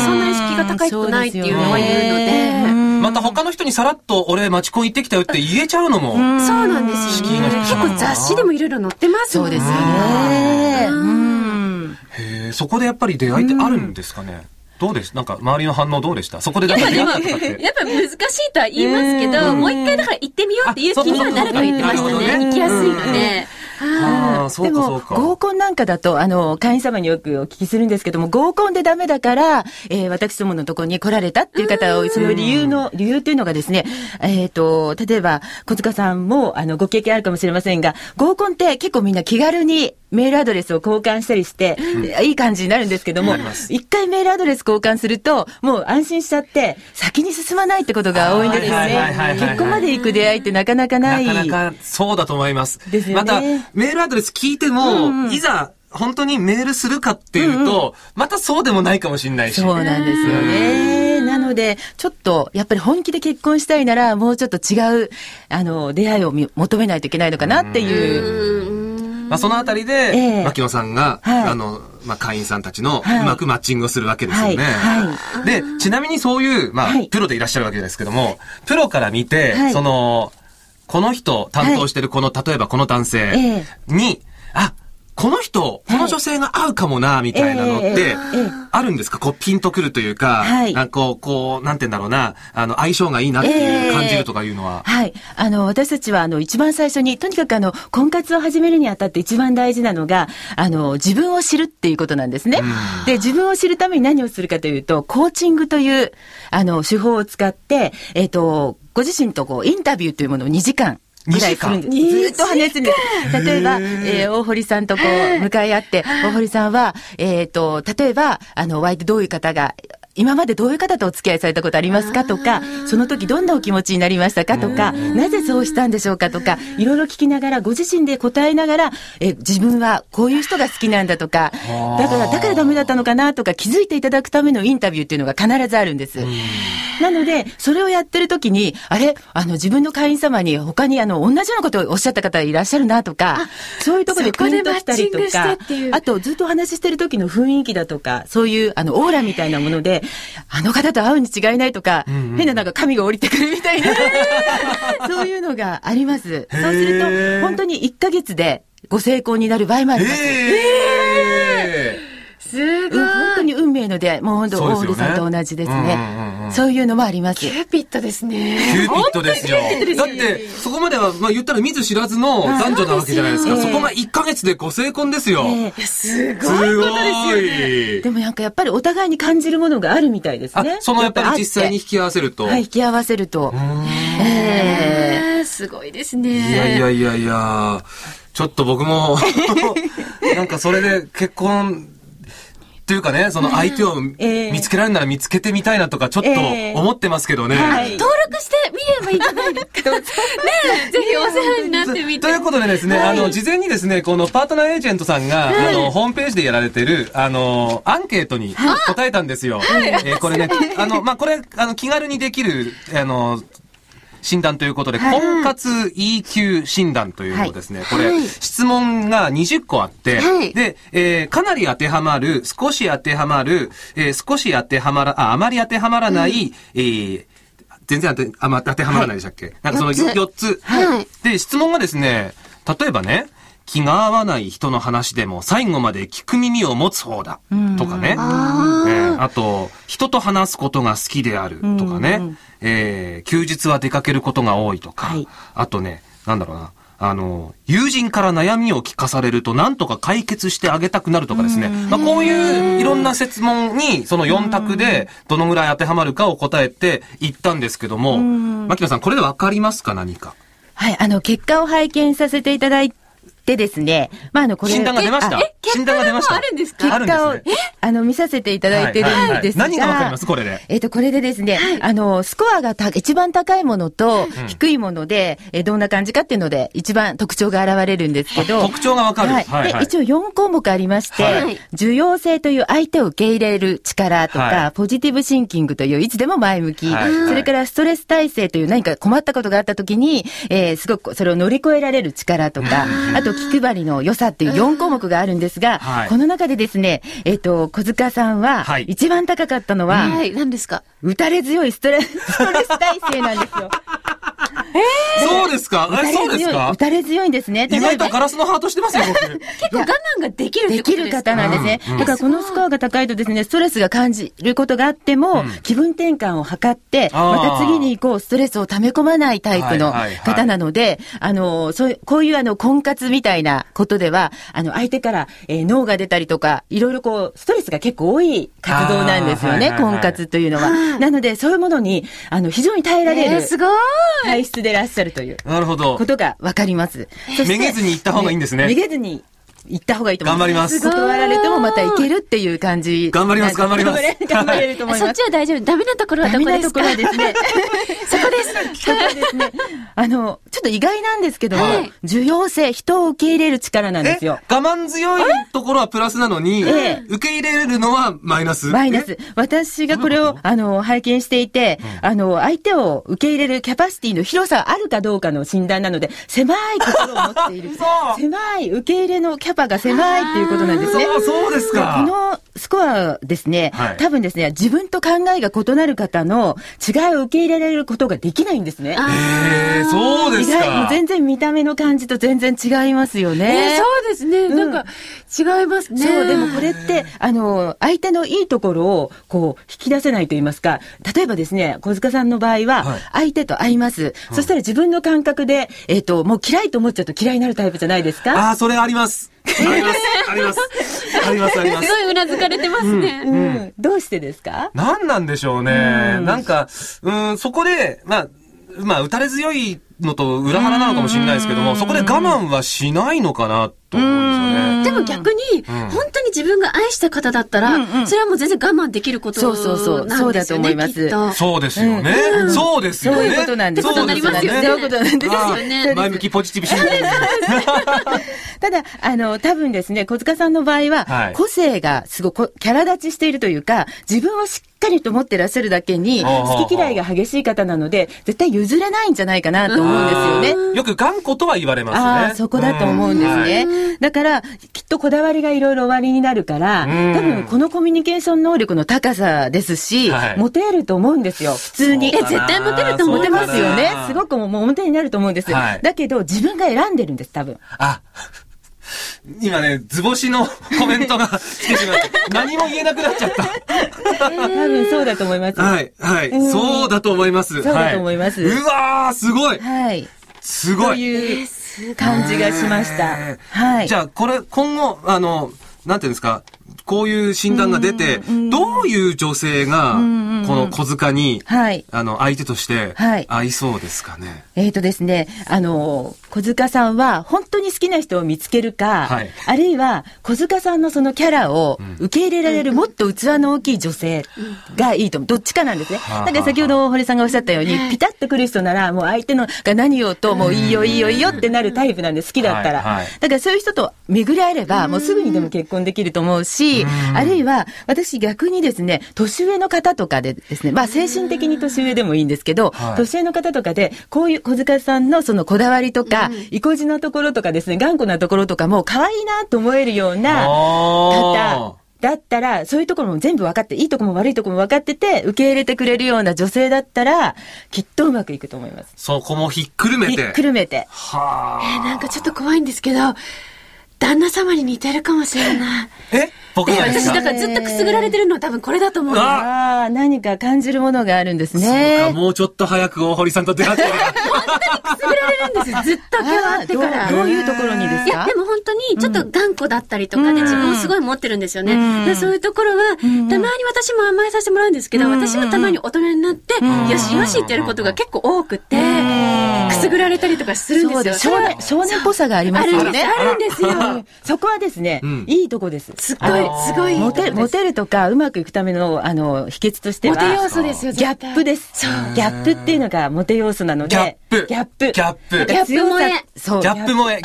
そんな意識が高くないっていうのは言うので。また他の人にさらっと俺街コン行ってきたよって言えちゃうのも、うん、そうなんですよね。結構雑誌でもいろいろ載ってますもんね。そうですね。うん、へえ、そこでやっぱり出会いってあるんですかね。どうです、なんか周りの反応どうでした。そこでだから出会ったとかってやっぱ難しいとは言いますけど、もう一回だから行ってみようっていう気にはなると言ってましたね。行きやすいので。ああ、そうかそうか。でも合コンなんかだと会員様によくお聞きするんですけども、合コンでダメだから、私どものところに来られたっていう方を、その理由というのがですね、例えば小塚さんもご経験あるかもしれませんが、合コンって結構みんな気軽にメールアドレスを交換したりして、いい感じになるんですけども、一回メールアドレス交換するともう安心しちゃって先に進まないってことが多いんですよね。結婚まで行く出会いってなかなかない。なかなかそうだと思います。ですよね。またメールアドレス聞いても、うんうん、いざ本当にメールするかっていうと、うんうん、またそうでもないかもしれないし。そうなんですよね。なのでちょっとやっぱり本気で結婚したいならもうちょっと違う出会いを求めないといけないのかなっていう。まあ、そのあたりで、牧野さんが、はい、まあ、会員さんたちのうまくマッチングをするわけですよね。はいはい、で、ちなみにそういう、まあ、はい、プロでいらっしゃるわけですけども、プロから見て、はい、この人担当してるはい、例えばこの男性に、あ、この人、この女性が合うかもな、みたいなのって、あるんですか？こう、ピンとくるというか、はい、なんかこう、なんて言うんだろうな、相性がいいなっていう感じるとかいうのは。はい。私たちは、一番最初に、とにかく婚活を始めるにあたって一番大事なのが、自分を知るっていうことなんですね。で、自分を知るために何をするかというと、コーチングという、手法を使って、ご自身とこう、インタビューというものを2時間、ぐらいするんです。ずっと話すんです。例えば、大堀さんとこう、向かい合って、大堀さんは、例えば、お相手どういう方が、今までどういう方とお付き合いされたことありますかとか、その時どんなお気持ちになりましたかとか、なぜそうしたんでしょうかとか、いろいろ聞きながら、ご自身で答えながら、自分はこういう人が好きなんだとか、だからダメだったのかなとか、気づいていただくためのインタビューっていうのが必ずあるんです。なので、それをやってる時に、あれ、自分の会員様に他に同じようなことをおっしゃった方いらっしゃるなとか、そういうところでピンときたりとか、あとずっとお話ししてる時の雰囲気だとか、そういうオーラみたいなもので、あの方と会うに違いないとか、変ななんか神が降りてくるみたいな、そういうのがあります。そうすると、本当に1ヶ月でご成功になる場合もあります。すごい。本当に運命の出会い。もう本当、大堀さんと同じですね。そういうのもあります。キューピッドですね。キューピッドですよ。だって、そこまでは、まあ言ったら見ず知らずの男女なわけじゃないですか。そこが1ヶ月でご成婚ですよ。すごいことですよね。でもなんかやっぱりお互いに感じるものがあるみたいですね。そのやっぱり実際に引き合わせると。はい、引き合わせると。すごいですね。いや。ちょっと僕も、なんかそれで結婚、というかね、その相手を見つけられるなら見つけてみたいなとかちょっと思ってますけどね。登録してみればいいんじゃないですか。ねえ、ぜひお世話になってみて。ということでですね、事前にですね、このパートナーエージェントさんが、ホームページでやられてる、アンケートに答えたんですよ。これね、まあ、これ、気軽にできる、診断ということで、婚活 EQ 診断というのをですね、これ、質問が20個あって、で、かなり当てはまる、少し当てはまる、少し当てはまら、あまり当てはまらない、全然当てはまらないでしたっけ？なんかその4つ。で、質問がですね、例えばね、気が合わない人の話でも最後まで聞く耳を持つ方だ、とかね。あと、人と話すことが好きである、とかね。休日は出かけることが多いとか、あとね、なんだろうな、友人から悩みを聞かされると何とか解決してあげたくなるとかですね。まあ、こういういろんな質問に、その4択でどのぐらい当てはまるかを答えていったんですけども、牧野さん、これでわかりますか？何か。はい、結果を拝見させていただいて、でですね、まあ、これ診断が出ました。診断が出ました。あるんですか？結果を、見させていただいてるんですが。何がわかります？これで。これでですね、スコアが一番高いものと低いもので、どんな感じかっていうので、一番特徴が現れるんですけど。特徴がわかる。で、一応4項目ありまして、受容性という相手を受け入れる力とか、ポジティブシンキングといういつでも前向き、それからストレス耐性という何か困ったことがあった時に、すごくそれを乗り越えられる力とか、あと、と気配りの良さっていう4項目があるんですが、この中でですね、小塚さんは一番高かったのは、何ですか？打たれ強いストレス耐性なんですよ。そうですか？打たれ強いんですね。意外とガラスのハートしてますよ、僕。結構我慢ができるってことですか？できる方なんですね。だからこのスコアが高いとですね、ストレスが感じることがあっても、気分転換を図って、また次に行こう、ストレスを溜め込まないタイプの方なので、こういう婚活みたいなことでは、相手から脳が出たりとか、いろいろこう、ストレスが結構多い活動なんですよね、婚活というのは。なので、そういうものに、非常に耐えられる。すごい。体質でいらっしゃるということが分かります。めげずに行った方がいいんですね。めげずに行った方がいいと思います。頑張ります。断られてもまた行けるっていう感じ。頑張ります、頑張ります。頑張れると思います。そっちは大丈夫。ダメなところはどこですか？ダメなところはですね。ちょっと意外なんですけども、受容性、人を受け入れる力なんですよ。我慢強いところはプラスなのに、受け入れるのはマイナス。マイナス。私がこれを、拝見していて、相手を受け入れるキャパシティの広さあるかどうかの診断なので、狭い心を持っている。狭い、受け入れのキャパが狭いっていうことなんですね。そうですか。このスコアですね、多分ですね、自分と考えが異なる方の違いを受け入れられることができないんですね。そうですか。全然見た目の感じと全然違いますよね。そうですね。なんか違いますね。そう、でもこれって、相手のいいところをこう引き出せないと言いますか、例えばですね、小塚さんの場合は、相手と会います。そしたら自分の感覚で、もう嫌いと思っちゃうと嫌いになるタイプじゃないですか。それあります。あります。すごいうなずかれてますね。どうしてですか？何なんでしょうね。なんか、そこで、まあ、打たれ強いのと裏腹なのかもしれないですけども、そこで我慢はしないのかなと思うんですよね。でも逆に、本当に自分が愛した方だったら、それはもう全然我慢できることなんですよね。そうだと思います。そうですよね。そうですよね。そういうことなんですよね。そういうことなんですよね。前向きポジティブシンキング。ただ、多分ですね、小塚さんの場合は、個性がすごくキャラ立ちしているというか、自分をしっかりと持ってらっしゃるだけに、好き嫌いが激しい方なので、絶対譲れないんじゃないかなと思うんですよね。よく頑固とは言われますね。そこだと思うんですね。だから、きっとこだわりがいろいろおありになるから、多分このコミュニケーション能力の高さですし、モテると思うんですよ、普通に。絶対モテると思ってますよね。すごくもうモテになると思うんです。だけど、自分が選んでるんです、多分。今ね、図星のコメントが来てしまって、何も言えなくなっちゃった。多分そうだと思います。そうだと思います。そうだと思います。うわー、すごい。すごい。という感じがしました。じゃあ、これ、今後、なんていうんですか、こういう診断が出て、どういう女性が、この小塚に、相手として、合いそうですかね。ですね、小塚さんは、本当に好きな人を見つけるか、あるいは、小塚さんのそのキャラを受け入れられる、もっと器の大きい女性がいいと思う。どっちかなんですね。だから先ほど、堀さんがおっしゃったように、ピタッと来る人なら、もう相手のが何をと、もういいよってなるタイプなんで、好きだったら。だからそういう人と巡り合えれば、もうすぐにでも結婚できると思うし、あるいは、私逆にですね、年上の方とかでですね、精神的に年上でもいいんですけど、年上の方とかで、こういう小塚さんのそのこだわりとか、意固地なところとかですね、頑固なところとかも可愛いなと思えるような方だったら、そういうところも全部分かって、いいところも悪いところも分かってて、受け入れてくれるような女性だったら、きっとうまくいくと思います。そこもひっくるめて。ひっくるめて。なんかちょっと怖いんですけど、旦那様に似てるかもしれない。私だからずっとくすぐられてるのは多分これだと思う。何か感じるものがあるんですね。そうか、もうちょっと早く大堀さんと出会ってる。本当にくすぐられるんですよ。ずっと今日会ってから。どういうところにですか？いや、でも本当にちょっと頑固だったりとかで自分をすごい持ってるんですよね。そういうところは、たまに私も甘えさせてもらうんですけど、私もたまに大人になって、よしよし言ってることが結構多くて、くすぐられたりとかするんですよ。少年っぽさがありますよね。あるんですよ。そこはですね、いいとこです。すっごい。すごいモテるとかうまくいくための秘訣としてはモテ要素ですよ。ギャップです。そう、ギャップっていうのがモテ要素なので、ギャップ萌え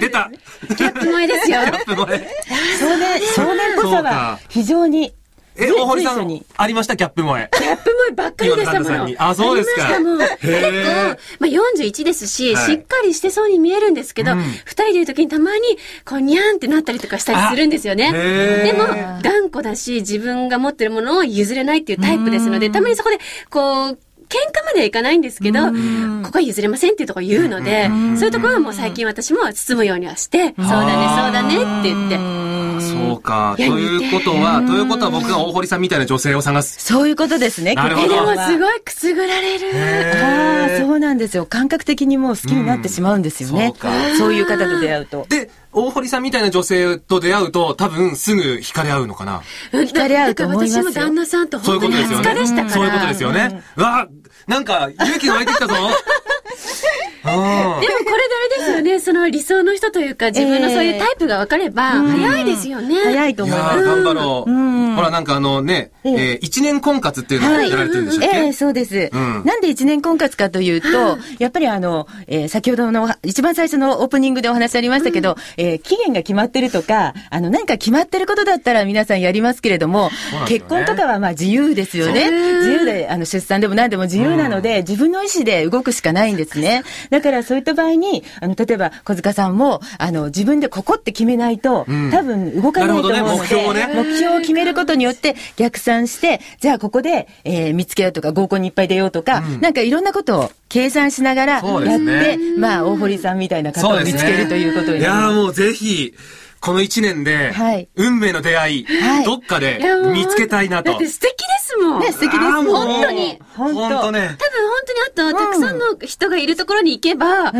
出た。ギャップ萌えですよ。少年っぽさは非常に大堀さんありました？ギャップ萌え。ギャップ萌えばっかりでしたもの。あ、そうですか。ありましたもん。結構、まあ、41ですし、しっかりしてそうに見えるんですけど、2人でいる時にたまにこうニャーンってなったりとかしたりするんですよね。でも頑固だし、自分が持ってるものを譲れないっていうタイプですので、たまにそこでこう喧嘩まではいかないんですけど、ここは譲れませんっていうところを言うので、そういうところはもう最近私も包むようにはして、そうだね、そうだねって言って。そうか。ということは僕が大堀さんみたいな女性を探す。そういうことですね。なるほど。でもすごいくすぐられる。ああ、そうなんですよ。感覚的にもう好きになってしまうんですよね。そういう方と出会うと。で、大堀さんみたいな女性と出会うと、多分すぐ惹かれ合うのかな。惹かれ合うと思いますよ。私も旦那さんと本当に初夏でしたから。そういうことですよね。わー、なんか勇気が湧いてきたぞ。でもこれであれですよね、その理想の人というか、自分のそういうタイプが分かれば、早いですよね。早いと思います。頑張ろう。ほら、なんか一年婚活っていうのをやられてるんでしょうか。そうです。なんで一年婚活かというと、やっぱり先ほどの一番最初のオープニングでお話ありましたけど、期限が決まってるとか、なんか決まってることだったら皆さんやりますけれども、結婚とかはまあ自由ですよね。自由で、出産でも何でも自由なので、自分の意思で動くしかないんですね。だからそういった場合に、例えば小塚さんも、自分でここって決めないと、多分動かないと思うので、目標を決めることによって逆算して、じゃあここで、見つけようとか、合コンにいっぱい出ようとか、なんかいろんなことを計算しながらやって、まあ、大堀さんみたいな方を見つけるということになります。いや、もうぜひ、この1年で、運命の出会い、どっかで見つけたいなと。だって素敵ですもん。ね、素敵です。本当に。本当ね。多分本当にあと、たくさんの人がいるところに行けば、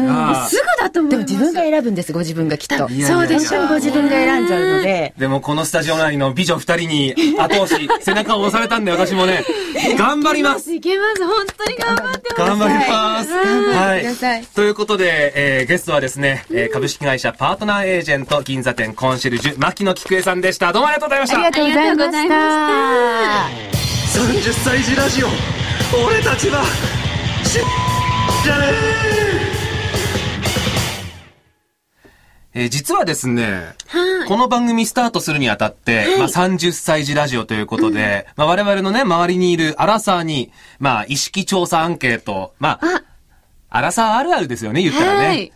すぐだと思う。でも自分が選ぶんです、ご自分がきっと。そうです。本当にご自分が選んじゃうので。でもこのスタジオ内の美女2人に後押し、背中を押されたんで私もね、頑張ります。いけます。本当に頑張ってください。頑張ります。はい。ということで、ゲストはですね、株式会社パートナーエージェント銀座店コンシェルジュ牧野菊恵さんでした。どうもありがとうございました。ありがとうございました。30歳児ラジオ、俺たちはしじゃねえ。実はですね、この番組スタートするにあたって、30歳児ラジオということで、我々のね、周りにいるアラサーに、意識調査アンケート、アラサーあるあるですよね、言ったらね。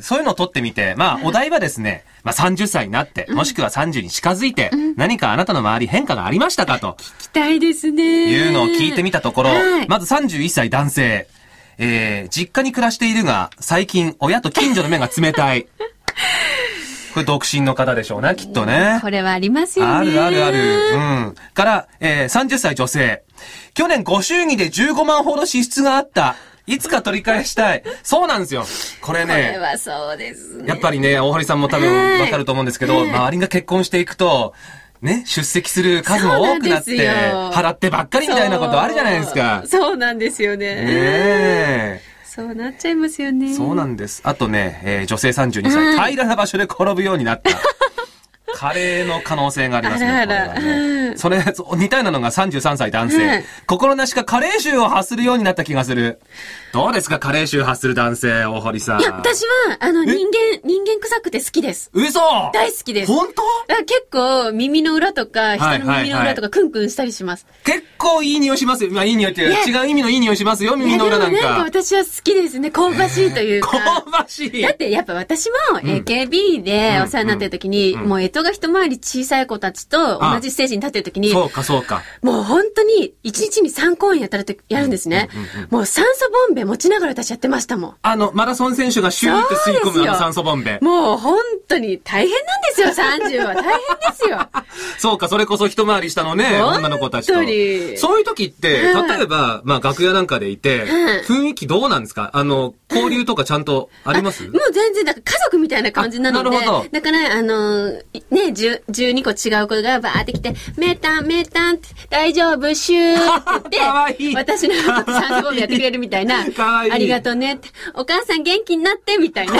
そういうのを取ってみて、お題はですね、30歳になって、もしくは30に近づいて、何かあなたの周り変化がありましたかと。聞きたいですね。いうのを聞いてみたところ、まず31歳男性。実家に暮らしているが、最近親と近所の目が冷たい。これ独身の方でしょうね、きっとね。これはありますよね。あるあるある。から、30歳女性。去年ご祝儀で15万ほど支出があった。いつか取り返したい。そうなんですよ。これね。これはそうですね。やっぱりね、大堀さんも多分わかると思うんですけど、周りが結婚していくと、ね、出席する数も多くなって、払ってばっかりみたいなことあるじゃないですか。そうなんですよね。そうなっちゃいますよね。そうなんです。あとね、女性32歳、平らな場所で転ぶようになった。カレーの可能性がありますね。それ、似たようなのが33歳男性。心なしかカレー臭を発するようになった気がする。どうですか、カレー臭発する男性、大堀さん。いや、私は、人間臭くて好きです。嘘！大好きです。本当？結構、耳の裏とか、人の耳の裏とか、クンクンしたりします。結構いい匂いしますよ。まあ、いい匂いっていう、違う意味のいい匂いしますよ、耳の裏なんか。なんか私は好きですね。香ばしいというか。香ばしい。だって、やっぱ私も、AKB でお世話になってる時に、もう、人が一回り小さい子たちと同じステージに立ってるときに、そうか。もう本当に一日に3公演やるんですね。もう酸素ボンベ持ちながら私やってましたもん。マラソン選手がシューって吸い込む酸素ボンベ。もう本当に大変なんですよ、30は。大変ですよ。そうか、それこそ一回り下のね、女の子たちと。そういう時って、例えば、楽屋なんかでいて、雰囲気どうなんですか？交流とかちゃんとあります？もう全然、家族みたいな感じなので、だから、ね、12個違う子がバーって来て、メータンって、大丈夫、シューって言って、私のこと3本でやってくれるみたいな、ありがとうねって、お母さん元気になって、みたいな。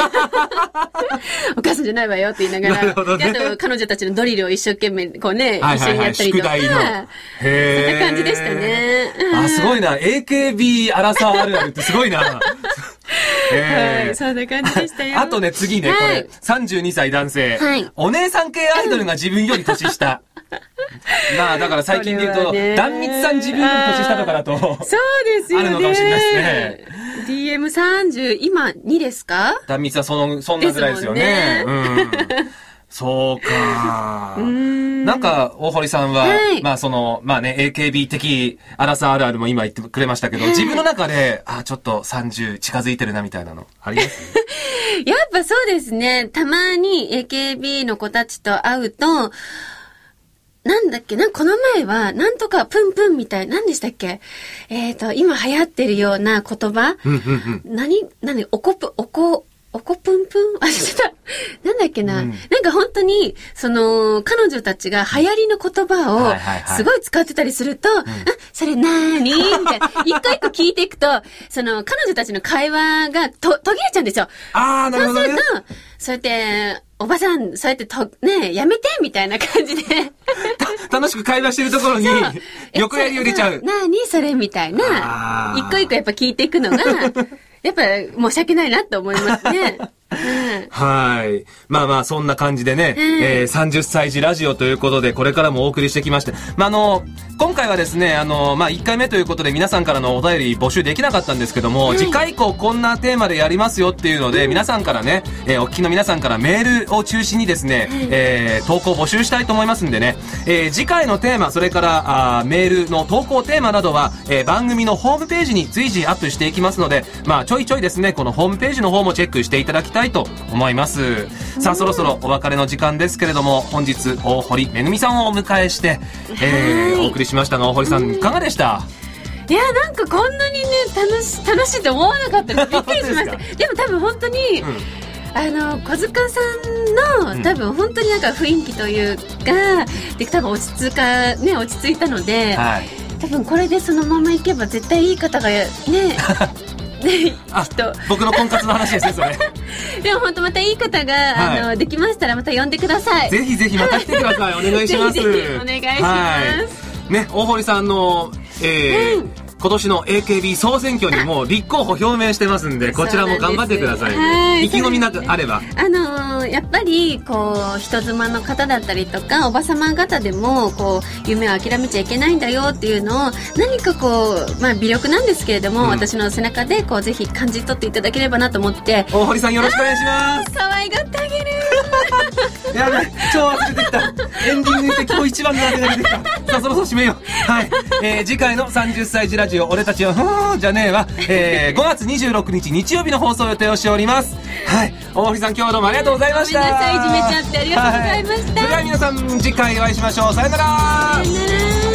お母さんじゃないわよって言いながら、あと彼女たちのドリルを一生懸命、こうね、一緒にやったりとか、そんな感じでしたね。あ、すごいな。AKB アラサーあるあるってすごいな。はい、そんな感じでしたよ。あとね、次ね、これ、32歳男性。お姉さん系アイドルが自分より年下。まあだから最近で言うと、壇蜜さん自分より年下とかだとそうですよね、あるのかもしれないですね。DM30 今2ですか？壇蜜はそんなぐらいですよね。うんそうかー。なんか、大堀さんは、はい、まあAKB 的アラサーあるあるも今言ってくれましたけど、自分の中で、あ、ちょっと30近づいてるなみたいなの、ありますね。やっぱそうですね。たまに AKB の子たちと会うと、なんだっけな、この前は、なんとかプンプンみたい、何でしたっけ、今流行ってるような言葉、おこぷんぷん、あ、ちょっと、なんだっけな、うん、なんか本当に、彼女たちが流行りの言葉を、すごい使ってたりすると、あ、それなーにーみたいな、一個一個聞いていくと、彼女たちの会話が途切れちゃうんですよ。ああ、なるほど、ね。そうやって、おばさん、そうやってやめてみたいな感じで。楽しく会話してるところに、横やりを入れちゃう。なにそれみたいな、一個一個やっぱ聞いていくのが、やっぱ申し訳ないなと思いますね。はい。まあまあ、そんな感じでね、30歳児ラジオということで、これからもお送りしてきまして、まあ今回はですね、1回目ということで皆さんからのお便り募集できなかったんですけども、次回以降こんなテーマでやりますよっていうので、皆さんからね、お聞きの皆さんからメールを中心にですね、投稿募集したいと思いますんでね、次回のテーマ、それからメールの投稿テーマなどは、番組のホームページに随時アップしていきますので、まあちょいちょいですね、このホームページの方もチェックしていただきたいと思います。さあそろそろお別れの時間ですけれども、本日大堀めぐみさんをお迎えして、お送りしましたが、大堀さんいかがでした？いや、なんかこんなにね楽しいと思わなかったです。びっくりしました。でも多分本当に、小塚さんの多分本当になんか雰囲気というか、で多分落ち着いたので、多分これでそのままいけば絶対いい方がね僕の婚活の話ですね、それ。でも本当またいい方が、できましたらまた呼んでください。ぜひぜひまた来てください。お願いします。ぜひぜひお願いします。ね、大堀さんの、今年の AKB 総選挙にもう立候補表明してますんで、こちらも頑張ってください、ね。意気込みなくあれば。やっぱり、人妻の方だったりとか、おばさま方でも、夢を諦めちゃいけないんだよっていうのを、何か微力なんですけれども、私の背中で、ぜひ感じ取っていただければなと思って。大堀さんよろしくお願いします。可愛がってあげる。やばい、超忘れてきた。エンディングって今日一番の当てが出てきた。さあ、そろそろ締めよう。はい。次回の30歳児ラジオ、俺たちは、じゃねえわ。5月26日日曜日の放送予定をしております。はい。大堀さん、今日どうもありがとうございました。ごめんなさい、いじめちゃってありがとうございました。それでは皆さん、次回お会いしましょう。さよなら。